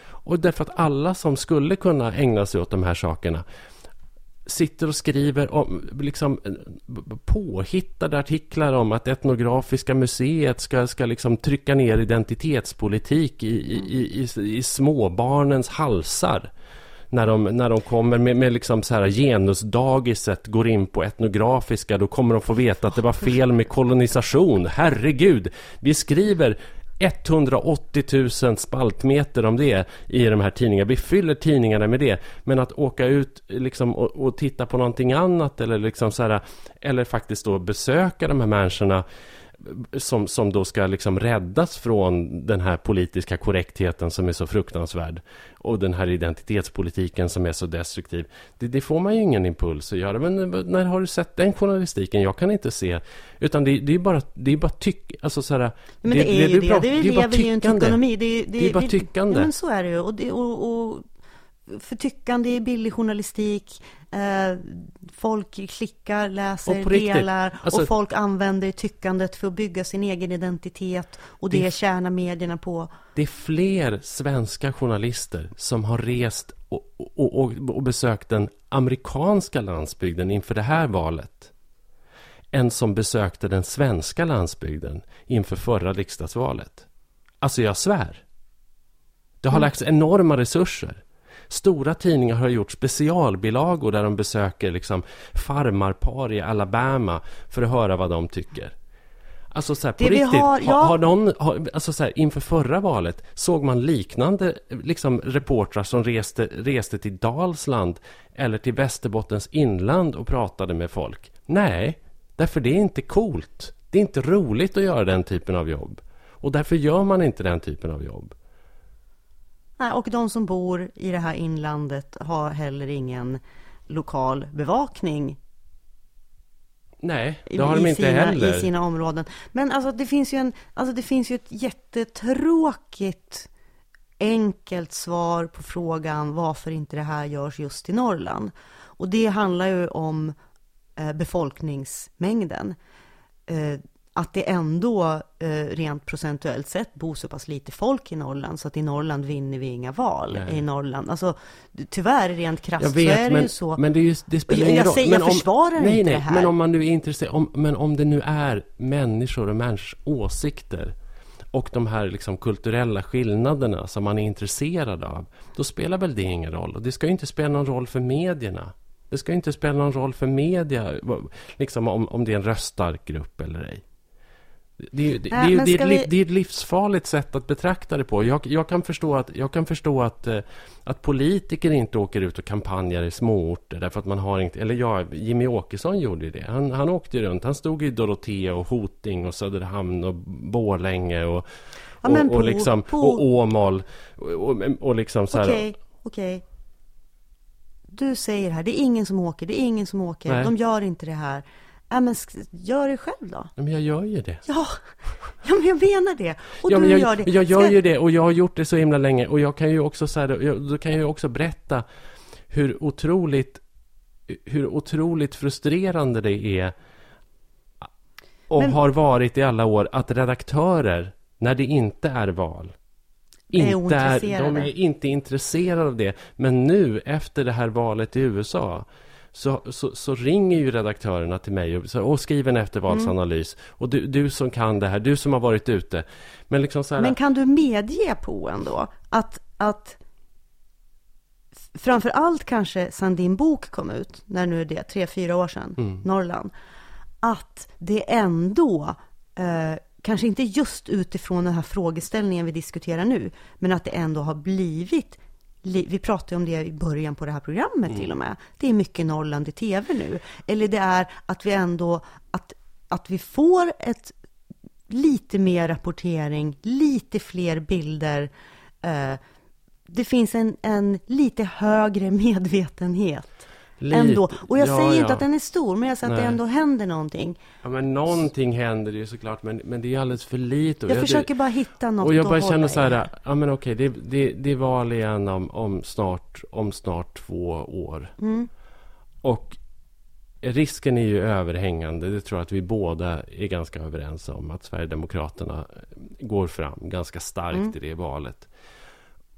Och därför att alla som skulle kunna ägna sig åt de här sakerna sitter och skriver om, liksom påhittade artiklar om att Etnografiska museet ska liksom trycka ner identitetspolitik i småbarnens halsar. När de kommer med liksom så här genusdagiset går in på Etnografiska, då kommer de få veta att det var fel med kolonisation. Herregud, vi skriver 180 000 spaltmeter om det i de här tidningarna. Vi fyller tidningarna med det, men att åka ut liksom och titta på någonting annat eller liksom så här, eller faktiskt då besöka de här människorna som då ska liksom räddas från den här politiska korrektheten som är så fruktansvärd och den här identitetspolitiken som är så destruktiv. Det får man ju ingen impuls att göra. Men när har du sett den journalistiken? Jag kan inte se. Utan det är bara tyckande. Alltså såhär, men det är ju det. Det lever ju inte ekonomi. Det är bara tyckande. Ja, men så är det ju. Och för tyckande är billig journalistik. Folk klickar, läser, delar alltså, och folk använder tyckandet för att bygga sin egen identitet och det tjänar medierna på. Det är fler svenska journalister som har rest och besökt den amerikanska landsbygden inför det här valet än som besökte den svenska landsbygden inför förra riksdagsvalet. Alltså jag svär. Det har lagts enorma resurser. Stora tidningar har gjort specialbilagor där de besöker liksom farmarpar i Alabama för att höra vad de tycker. Alltså så här, på riktigt, alltså så här, inför förra valet såg man liknande liksom, reportrar som reste till Dalsland eller till Västerbottens inland och pratade med folk. Nej, därför det är inte coolt. Det är inte roligt att göra den typen av jobb. Och därför gör man inte den typen av jobb. Nej, och de som bor i det här inlandet har heller ingen lokal bevakning. Nej, det har de inte heller i sina områden. Men alltså det finns ju ett jättetråkigt enkelt svar på frågan varför inte det här görs just i Norrland. Och det handlar ju om befolkningsmängden. Att det ändå rent procentuellt sett bor så pass lite folk i Norrland så att i Norrland vinner vi inga val. Nej. I Norrland. Alltså, tyvärr rent krasst så är det ju så. Men det är ju, det spelar ingen roll. Jag försvarar inte det här. Men om man nu är intresserad, om det nu är människor och människors åsikter och de här liksom kulturella skillnaderna som man är intresserad av, då spelar väl det ingen roll. Och det ska ju inte spela någon roll för medierna. Det ska ju inte spela någon roll för media liksom om det är en röststark grupp eller ej. Det är ett livsfarligt sätt att betrakta det på. Jag kan förstå att politiker inte åker ut och kampanjar i småorter därför att man har inte, eller Jimmy Åkesson gjorde det. Han åkte runt. Han stod i Dorotea och Hoting och Söderhamn och Borlänge och Åmål och liksom så här. Okej. Du säger här, det är ingen som åker. Nej. De gör inte det här. Ja, men gör det själv då. Men jag gör ju det. Ja, men jag menar det. Och ja, gör det. Jag gör ju det och jag har gjort det så himla länge. Och jag kan ju också så här, då kan jag ju också berätta hur otroligt frustrerande det är och har varit i alla år att redaktörer, när det inte är val, de är inte intresserade av det. Men nu efter det här valet i USA så ringer ju redaktörerna till mig och skriver en eftervalsanalys. Och du som kan det här, du som har varit ute. Men, liksom så här, men kan du medge på ändå att framförallt kanske sedan din bok kom ut, när nu är det 3-4 år sedan, Norrland, att det ändå kanske inte just utifrån den här frågeställningen vi diskuterar nu, men att det ändå har blivit, vi pratade ju om det i början på det här programmet till och med, det är mycket Norrland i tv nu, eller det är att vi ändå att vi får ett lite mer rapportering, lite fler bilder. Det finns en lite högre medvetenhet ändå. Och jag säger inte att den är stor, men jag säger att det ändå händer någonting. Ja, men någonting händer ju såklart, men det är alldeles för lite. Jag försöker bara hitta något. Och jag bara känner så här, ja men okej, det är val igen om snart 2 år. Mm. Och risken är ju överhängande, det tror jag att vi båda är ganska överens om, att Sverigedemokraterna går fram ganska starkt i det valet.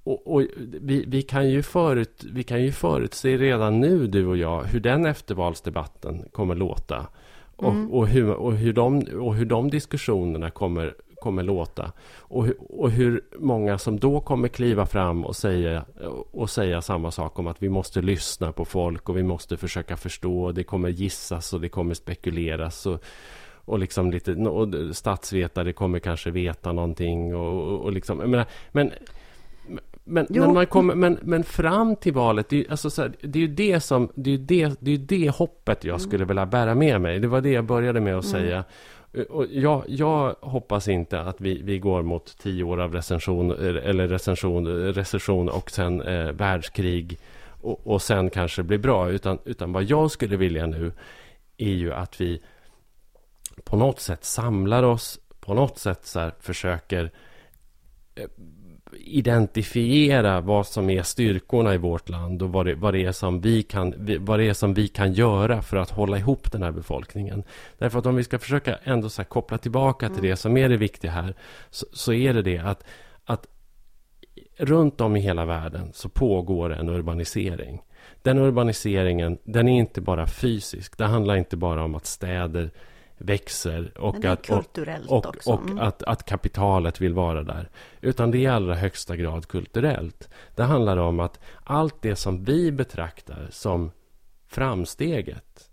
Och vi kan ju förutse redan nu, du och jag, hur den eftervalsdebatten kommer låta och hur de diskussionerna kommer låta och hur många som då kommer kliva fram och säga samma sak om att vi måste lyssna på folk och vi måste försöka förstå. Det kommer gissas och det kommer spekuleras och liksom lite, och statsvetare kommer kanske veta någonting och liksom, jag menar, men fram till valet, det är ju det hoppet jag skulle vilja bära med mig. Det var det jag började med att säga. Och jag hoppas inte att vi går mot 10 år av recession och sen världskrig och sen kanske blir bra, utan vad jag skulle vilja nu är ju att vi på något sätt samlar oss, på något sätt så här, försöker identifiera vad som är styrkorna i vårt land och vad det är som vi kan göra för att hålla ihop den här befolkningen. Därför att om vi ska försöka ändå så här koppla tillbaka till det som är det viktiga här, så är det att runt om i hela världen så pågår en urbanisering. Den urbaniseringen, den är inte bara fysisk. Det handlar inte bara om att städer växer och att kapitalet vill vara där, utan det är i allra högsta grad kulturellt. Det handlar om att allt det som vi betraktar som framsteget,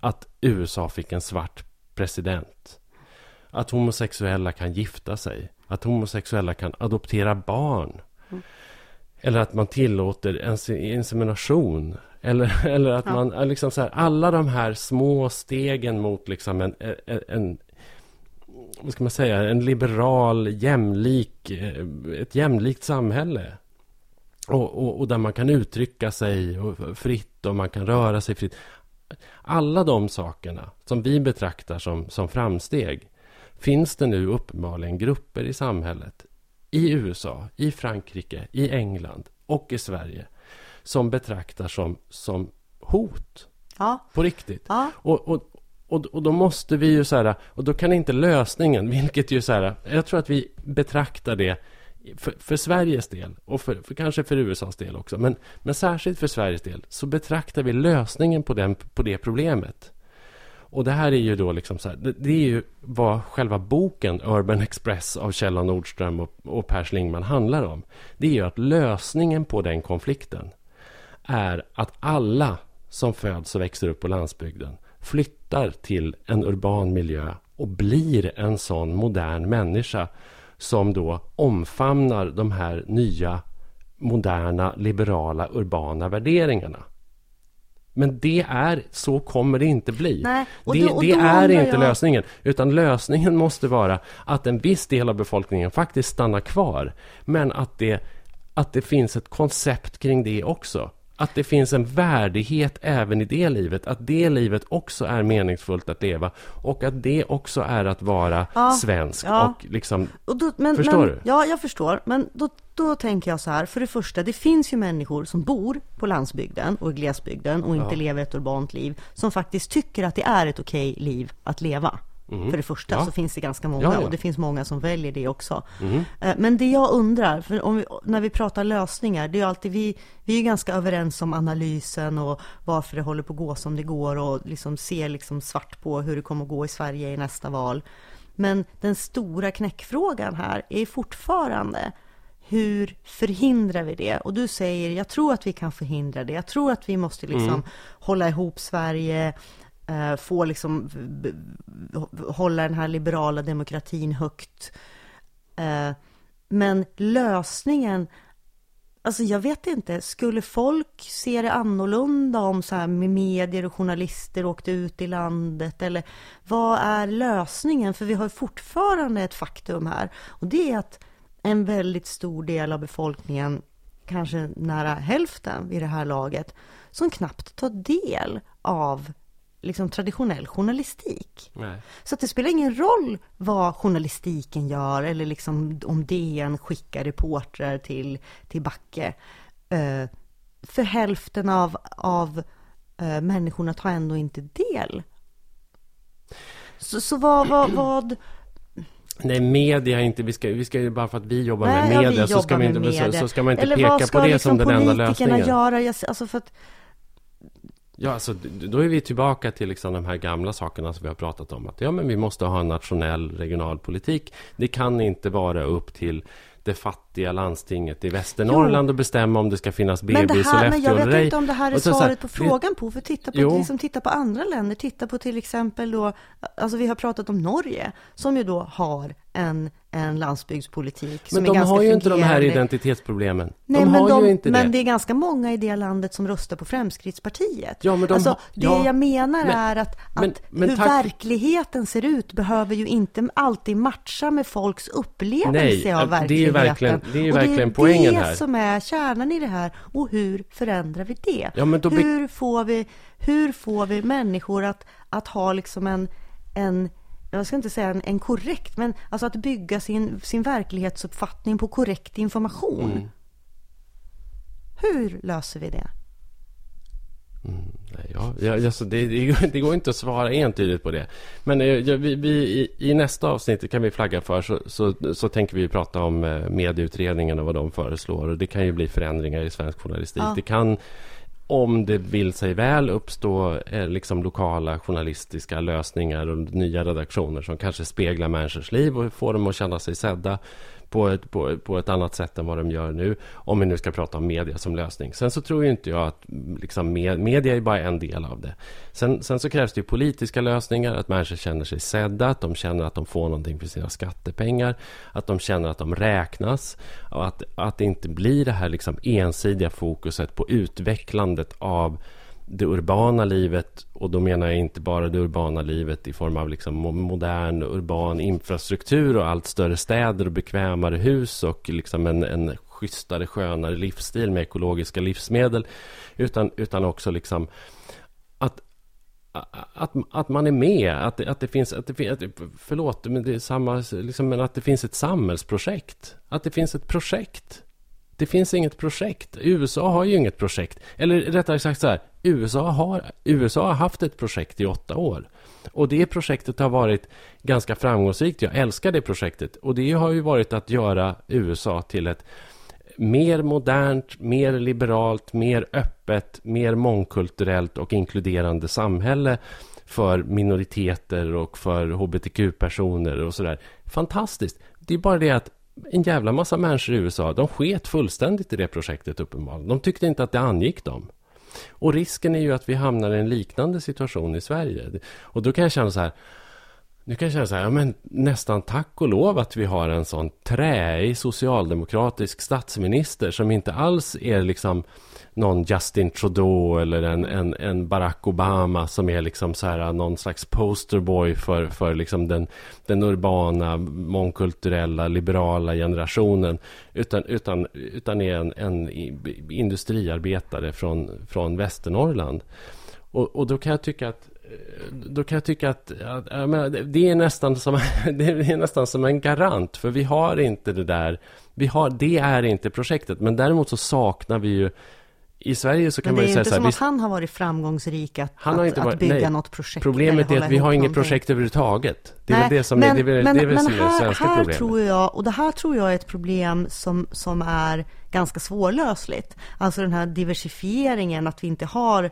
att USA fick en svart president, att homosexuella kan gifta sig, att homosexuella kan adoptera barn, eller att man tillåter insemination, eller att man liksom så här, alla de här små stegen mot liksom en vad ska man säga, en liberal, ett jämlikt samhälle och där man kan uttrycka sig fritt och man kan röra sig fritt. Alla de sakerna som vi betraktar som framsteg finns det nu uppenbarligen grupper i samhället, i USA, i Frankrike, i England och i Sverige, som betraktar som hot. Ja. På riktigt. Ja. Och då måste vi ju så här, och då kan inte lösningen, vilket ju så här, jag tror att vi betraktar det för Sveriges del och för kanske för USAs del också, men särskilt för Sveriges del så betraktar vi lösningen på det problemet. Och det här är ju då liksom så här, det är ju vad själva boken Urban Express av Kjell Nordström och Per Schlingmann handlar om. Det är ju att lösningen på den konflikten är att alla som föds och växer upp på landsbygden flyttar till en urban miljö och blir en sån modern människa som då omfamnar de här nya, moderna, liberala, urbana värderingarna. Men så kommer det inte bli. Nej, det är inte lösningen. Utan lösningen måste vara att en viss del av befolkningen faktiskt stannar kvar. Men att det finns ett koncept kring det också. Att det finns en värdighet även i det livet. Att det livet också är meningsfullt att leva. Och att det också är att vara svensk. Ja. Och liksom, förstår du? Ja, jag förstår. Men då tänker jag så här. För det första, det finns ju människor som bor på landsbygden och i glesbygden och inte lever ett urbant liv, som faktiskt tycker att det är ett okej liv att leva. Mm. För det första så finns det ganska många och det finns många som väljer det också. Mm. Men det jag undrar, för när vi pratar lösningar, det är alltid vi är ganska överens om analysen och varför det håller på att gå som det går och liksom ser liksom svart på hur det kommer att gå i Sverige i nästa val. Men den stora knäckfrågan här är fortfarande, hur förhindrar vi det? Och du säger, jag tror att vi kan förhindra det. Jag tror att vi måste liksom hålla ihop Sverige, få liksom hålla den här liberala demokratin högt. Men lösningen, Alltså jag vet inte, skulle folk se det annorlunda om så här med medier och journalister åkte ut i landet, eller vad är lösningen? För vi har fortfarande ett faktum här, och det är att en väldigt stor del av befolkningen, kanske nära hälften i det här laget, som knappt tar del av liksom traditionell journalistik. Nej. Så att det spelar ingen roll vad journalistiken gör, eller liksom om DN skickar reportrar till Backe. För hälften av människorna tar ändå inte del. Så vad nej, media är inte, vi ska ju bara för att vi jobbar med media, så ska man inte, eller peka på det liksom som den enda lösningen. Göra, alltså för att... Ja, alltså, då är vi tillbaka till liksom de här gamla sakerna som vi har pratat om. Att ja, men vi måste ha en nationell regionalpolitik. Det kan inte vara upp till det fattiga landstinget i Västernorrland och bestämma om det ska finnas BB i Sollefteå. Jag vet inte om det här är svaret på frågan på, för titta på andra länder. Titta på till exempel då, alltså vi har pratat om Norge, som ju då har en landsbygdspolitik som är ganska fungerande. Men de har ju inte de här identitetsproblemen. Nej, men det är ganska många i det landet som röstar på Framskrittspartiet. Ja, men jag menar är att hur verkligheten ser ut behöver ju inte alltid matcha med folks upplevelse av verkligheten. Det är verkligen poängen här. Det är det som är kärnan i det här, och hur förändrar vi det? Ja, men hur får vi människor att ha liksom en jag ska inte säga en korrekt, men alltså att bygga sin verklighetsuppfattning på korrekt information. Mm. Hur löser vi det? Alltså det går inte att svara entydigt på det. Men vi i nästa avsnitt kan vi flagga för, så tänker vi prata om medieutredningen och vad de föreslår. Och det kan ju bli förändringar i svensk journalistik. Ja. Det kan... Om det vill sig väl uppstå liksom lokala journalistiska lösningar och nya redaktioner som kanske speglar människors liv och får dem att känna sig sedda på ett annat sätt än vad de gör nu, om vi nu ska prata om media som lösning. Sen så tror ju inte jag att liksom, media är bara en del av det. Sen så krävs det ju politiska lösningar, att människor känner sig sedda, att de känner att de får någonting för sina skattepengar, att de känner att de räknas, och att det inte blir det här liksom ensidiga fokuset på utvecklandet av det urbana livet. Och då menar jag inte bara det urbana livet i form av liksom modern urban infrastruktur och allt större städer och bekvämare hus och liksom en schysstare, skönare livsstil med ekologiska livsmedel, utan också liksom att man är med, att det finns ett samhällsprojekt, att det finns ett projekt. Det finns inget projekt. USA har ju inget projekt. Eller rättare sagt så här, USA har haft ett projekt i 8 år. Och det projektet har varit ganska framgångsrikt. Jag älskar det projektet. Och det har ju varit att göra USA till ett mer modernt, mer liberalt, mer öppet, mer mångkulturellt och inkluderande samhälle för minoriteter och för hbtq-personer och sådär. Fantastiskt. Det är bara det att en jävla massa människor i USA, de sket fullständigt i det projektet uppenbarligen. De tyckte inte att det angick dem. Och risken är ju att vi hamnar i en liknande situation i Sverige. Och då kan jag känna så här, ja, men nästan tack och lov att vi har en sån träig socialdemokratisk statsminister som inte alls är liksom någon Justin Trudeau eller en Barack Obama som är liksom så här någon slags posterboy för liksom den urbana, mångkulturella, liberala generationen, utan är en industriarbetare från Västernorrland. Och då kan jag tycka att det är nästan som en garant, för vi har inte det där, det är inte projektet. Men däremot så saknar vi ju i Sverige, så kan man ju säga så här. Men det är inte som att han har varit framgångsrik att bygga något projekt. Problemet är att vi har inget projekt överhuvudtaget. Det är det som är svenska problemet. Det här tror jag är ett problem som är ganska svårlösligt. Alltså den här diversifieringen, att vi inte har...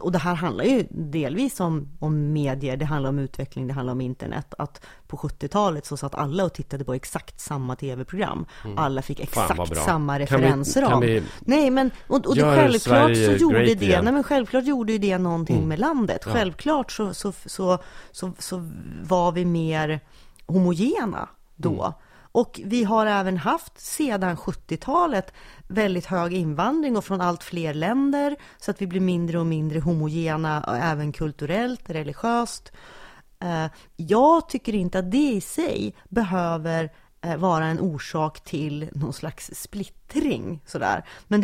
Och det här handlar ju delvis om medier, det handlar om utveckling, det handlar om internet. Att på 70-talet så satt alla och tittade på exakt samma tv-program. Alla fick exakt samma referenser. Självklart gjorde ju det någonting med landet. Ja. Självklart så var vi mer homogena då. Och vi har även haft sedan 70-talet väldigt hög invandring och från allt fler länder, så att vi blir mindre och mindre homogena, även kulturellt, religiöst. Jag tycker inte att det i sig behöver vara en orsak till någon slags splittring sådär. Men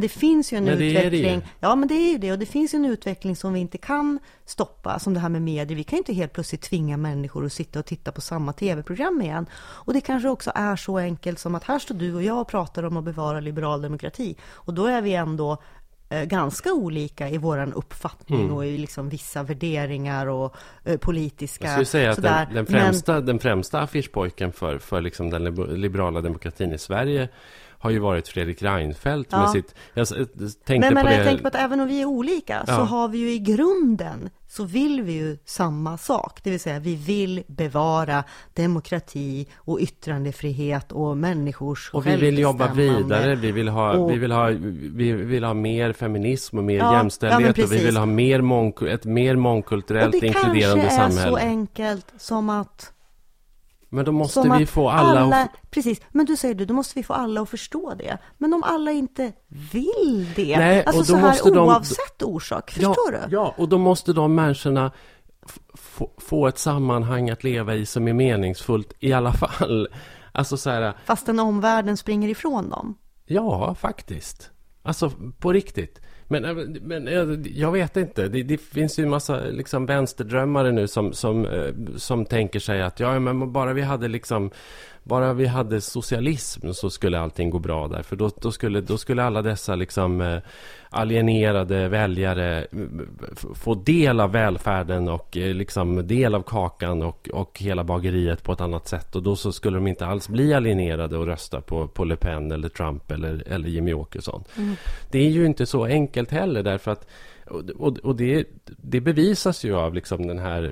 det finns ju en utveckling. Ja, men det är ju det, och det finns en utveckling som vi inte kan stoppa, som det här med medier. Vi kan inte helt plötsligt tvinga människor att sitta och titta på samma tv-program igen. Och det kanske också är så enkelt som att här står du och jag och pratar om att bevara liberal demokrati, och då är vi ändå ganska olika i våran uppfattning och i liksom vissa värderingar och politiska. Jag skulle säga att den främsta affischpojken för liksom den liberala demokratin i Sverige har ju varit Fredrik Reinfeldt. Ja. Med sitt, jag tänker på att även om vi är olika så har vi ju i grunden, så vill vi ju samma sak. Det vill säga vi vill bevara demokrati och yttrandefrihet och människors självbestämmande. Och vi vill jobba vidare. Vi vill ha mer feminism och mer jämställdhet. Ja, och vi vill ha ett mer mångkulturellt inkluderande samhälle. Det kanske är så enkelt som att... Men då måste vi få alla precis, men du säger då måste vi få alla att förstå det. Men om alla inte vill det, nej, alltså så här måste oavsett orsak, förstår du? Ja, och då måste de människorna få ett sammanhang att leva i som är meningsfullt i alla fall. Alltså så här, fast den omvärlden springer ifrån dem. Ja, faktiskt. Alltså på riktigt. Men jag vet inte. Det finns ju en massa liksom vänsterdrömmare nu som tänker sig att men bara vi hade socialism så skulle allting gå bra där, för då skulle alla dessa liksom alienerade väljare få del av välfärden och liksom del av kakan och hela bageriet på ett annat sätt, och då så skulle de inte alls bli alienerade och rösta på Le Pen eller Trump eller Jimmy Åkesson. Det är ju inte så enkelt heller, därför att och det bevisas ju av liksom den här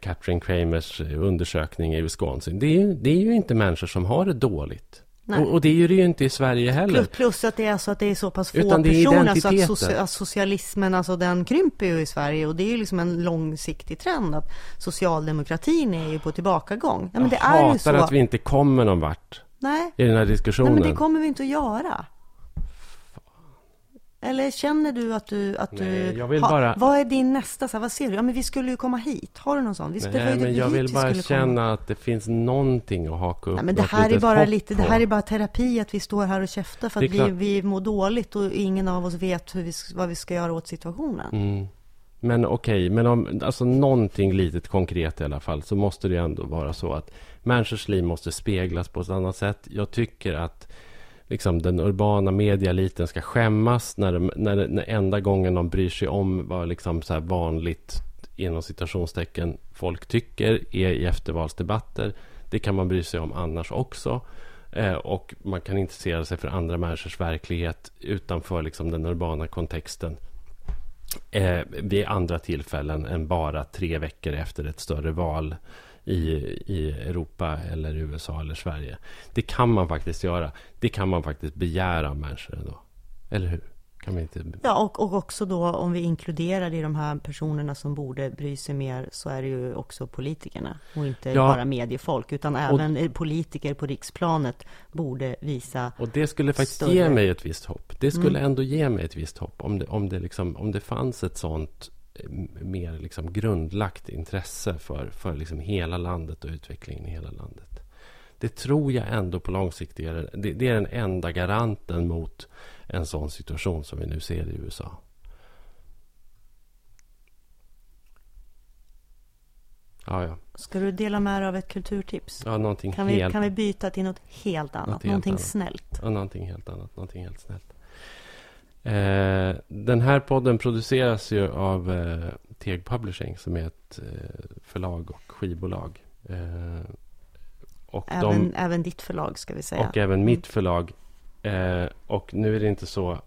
Catherine Kramers undersökning i Wisconsin. Det är ju inte människor som har det dåligt. Och det är ju inte i Sverige heller. Plus att det är så pass få personer, alltså att socialismen, alltså den krymper ju i Sverige, och det är ju liksom en långsiktig trend att socialdemokratin är ju på tillbakagång. Ja, men det är ju så. Jag hatar att vi inte kommer någon vart i den här diskussionen. Nej, men det kommer vi inte att göra. Eller känner du att du nej, jag vill bara... Vad är din nästa så här, vad ser du? Ja, men vi skulle ju komma hit. Har du någon sån? Jag vill bara känna att det finns någonting att haka upp. Nej, men det här är bara terapi, att vi står här och käftar för att vi mår dåligt och ingen av oss vet vad vi ska göra åt situationen. Men men om alltså någonting litet konkret i alla fall, så måste det ändå vara så att människors liv måste speglas på ett annat sätt. Jag tycker att liksom den urbana medialiten ska skämmas när enda gången de bryr sig om vad liksom så här vanligt inom citationstecken folk tycker är i eftervalsdebatter. Det kan man bry sig om annars också. Och man kan intressera sig för andra människors verklighet utanför liksom den urbana kontexten vid andra tillfällen än bara 3 veckor efter ett större val i Europa eller USA eller Sverige. Det kan man faktiskt göra. Det kan man faktiskt begära av människor då. Eller hur? Kan man inte... Ja, och också då om vi inkluderar i de här personerna som borde bry sig mer, så är det ju också politikerna och inte bara mediefolk, utan även politiker på riksplanet borde visa. Och det skulle faktiskt ge mig ett visst hopp. Det skulle ändå ge mig ett visst hopp om det fanns ett sånt mer liksom grundlagt intresse för liksom hela landet och utvecklingen i hela landet. Det tror jag ändå på långsiktigare. Det är den enda garanten mot en sån situation som vi nu ser i USA. Ja. Ska du dela med dig av ett kulturtips? Ja, någonting kan vi byta till något helt annat? Någonting snällt? Ja, någonting helt annat. Någonting helt snällt. Den här podden produceras ju av Teg Publishing, som är ett förlag och skivbolag. Och även ditt förlag, ska vi säga. Och även mitt förlag. Och nu är det inte så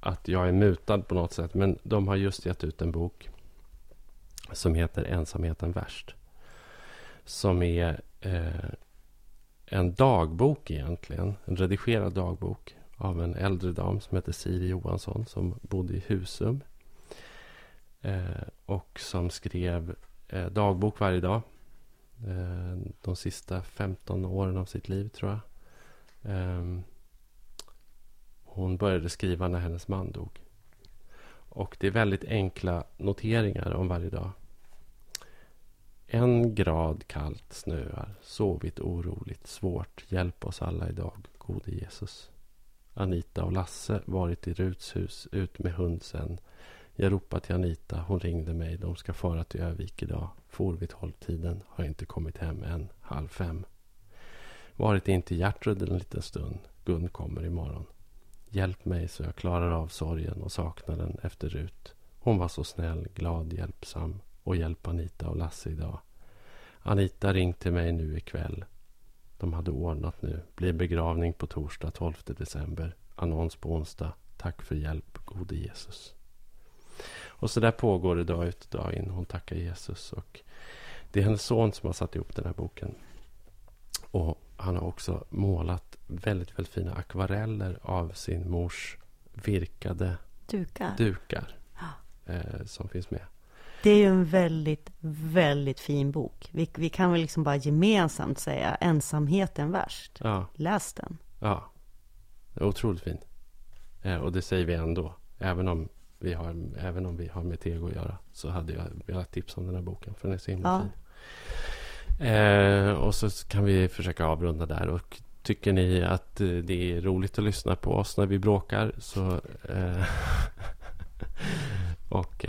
att jag är mutad på något sätt, men de har just gett ut en bok som heter Ensamheten värst. Som är en dagbok egentligen, en redigerad dagbok av en äldre dam som heter Siri Johansson, som bodde i Husum och som skrev dagbok varje dag de sista 15 åren av sitt liv, tror jag. Hon började skriva när hennes man dog. Och det är väldigt enkla noteringar om varje dag. 1 grad kallt snöar, sovit oroligt, svårt, hjälp oss alla idag, gode Jesus. Anita och Lasse varit i Ruts hus, ut med hund sen. Jag ropade till Anita, hon ringde mig, de ska fara till Övik idag. For vid 12-tiden, har inte kommit hem än, 16:30. Varit in till Hjärtrud en liten stund, Gun kommer imorgon. Hjälp mig så jag klarar av sorgen och saknaden efter Rut. Hon var så snäll, glad, hjälpsam och hjälp Anita och Lasse idag. Anita ringde till mig nu ikväll. De hade ordnat nu. Blir begravning på torsdag 12 december. Annons på onsdag. Tack för hjälp, gode Jesus. Och så där pågår det dag ut och dag in. Hon tackar Jesus. Och det är hennes son som har satt ihop den här boken. Och han har också målat väldigt, väldigt fina akvareller av sin mors virkade dukar som finns med. Det är ju en väldigt, väldigt fin bok. Vi kan väl liksom bara gemensamt säga Ensamheten värst. Ja. Läs den. Ja, det är otroligt fin. Och det säger vi ändå. Även om vi har med Teg att göra, så hade jag velat tipsa om den här boken, för den är så himla fin. Och så kan vi försöka avrunda där. Och tycker ni att det är roligt att lyssna på oss när vi bråkar, så och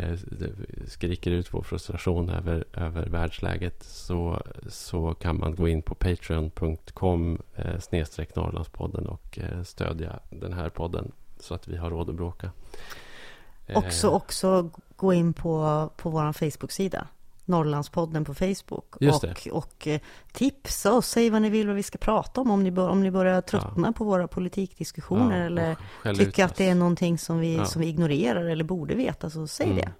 skriker ut vår frustration över världsläget, så kan man gå in på patreon.com/Norrlandspodden och stödja den här podden så att vi har råd att bråka. Också gå in på vår Facebook-sida. Norrlandspodden på Facebook. Och tipsa och säg vad ni vill, vad vi ska prata om. Om ni börjar tröttna på våra politikdiskussioner eller tycker att det är någonting som vi ignorerar eller borde veta, så säg det.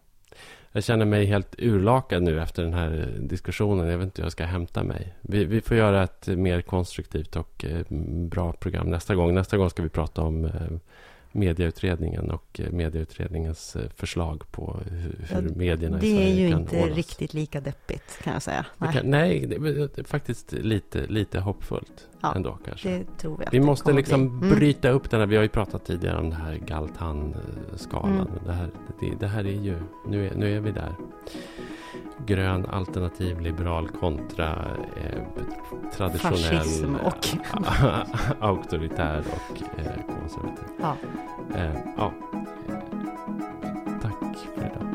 Jag känner mig helt urlakad nu efter den här diskussionen. Jag vet inte hur jag ska hämta mig. Vi får göra ett mer konstruktivt och bra program nästa gång. Nästa gång ska vi prata om medieutredningen och medieutredningens förslag på hur medierna i Sverige kan. Det är ju inte ordnas. Riktigt lika deppigt, kan jag säga. Nej, det är faktiskt lite hoppfullt ändå kanske. Det tror jag. Vi måste liksom bryta upp den här. Vi har ju pratat tidigare om den här Galtan-skalan. Det här är ju, nu är vi där. Grön, alternativ, liberal kontra traditionell, fascism och auktoritär och konservativ. Ja. Tack för idag.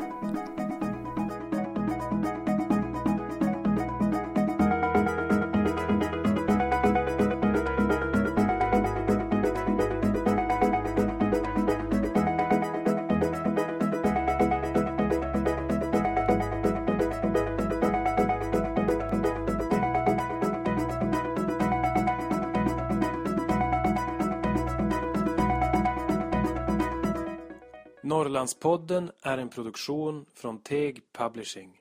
Norrlandspodden är en produktion från Teg Publishing.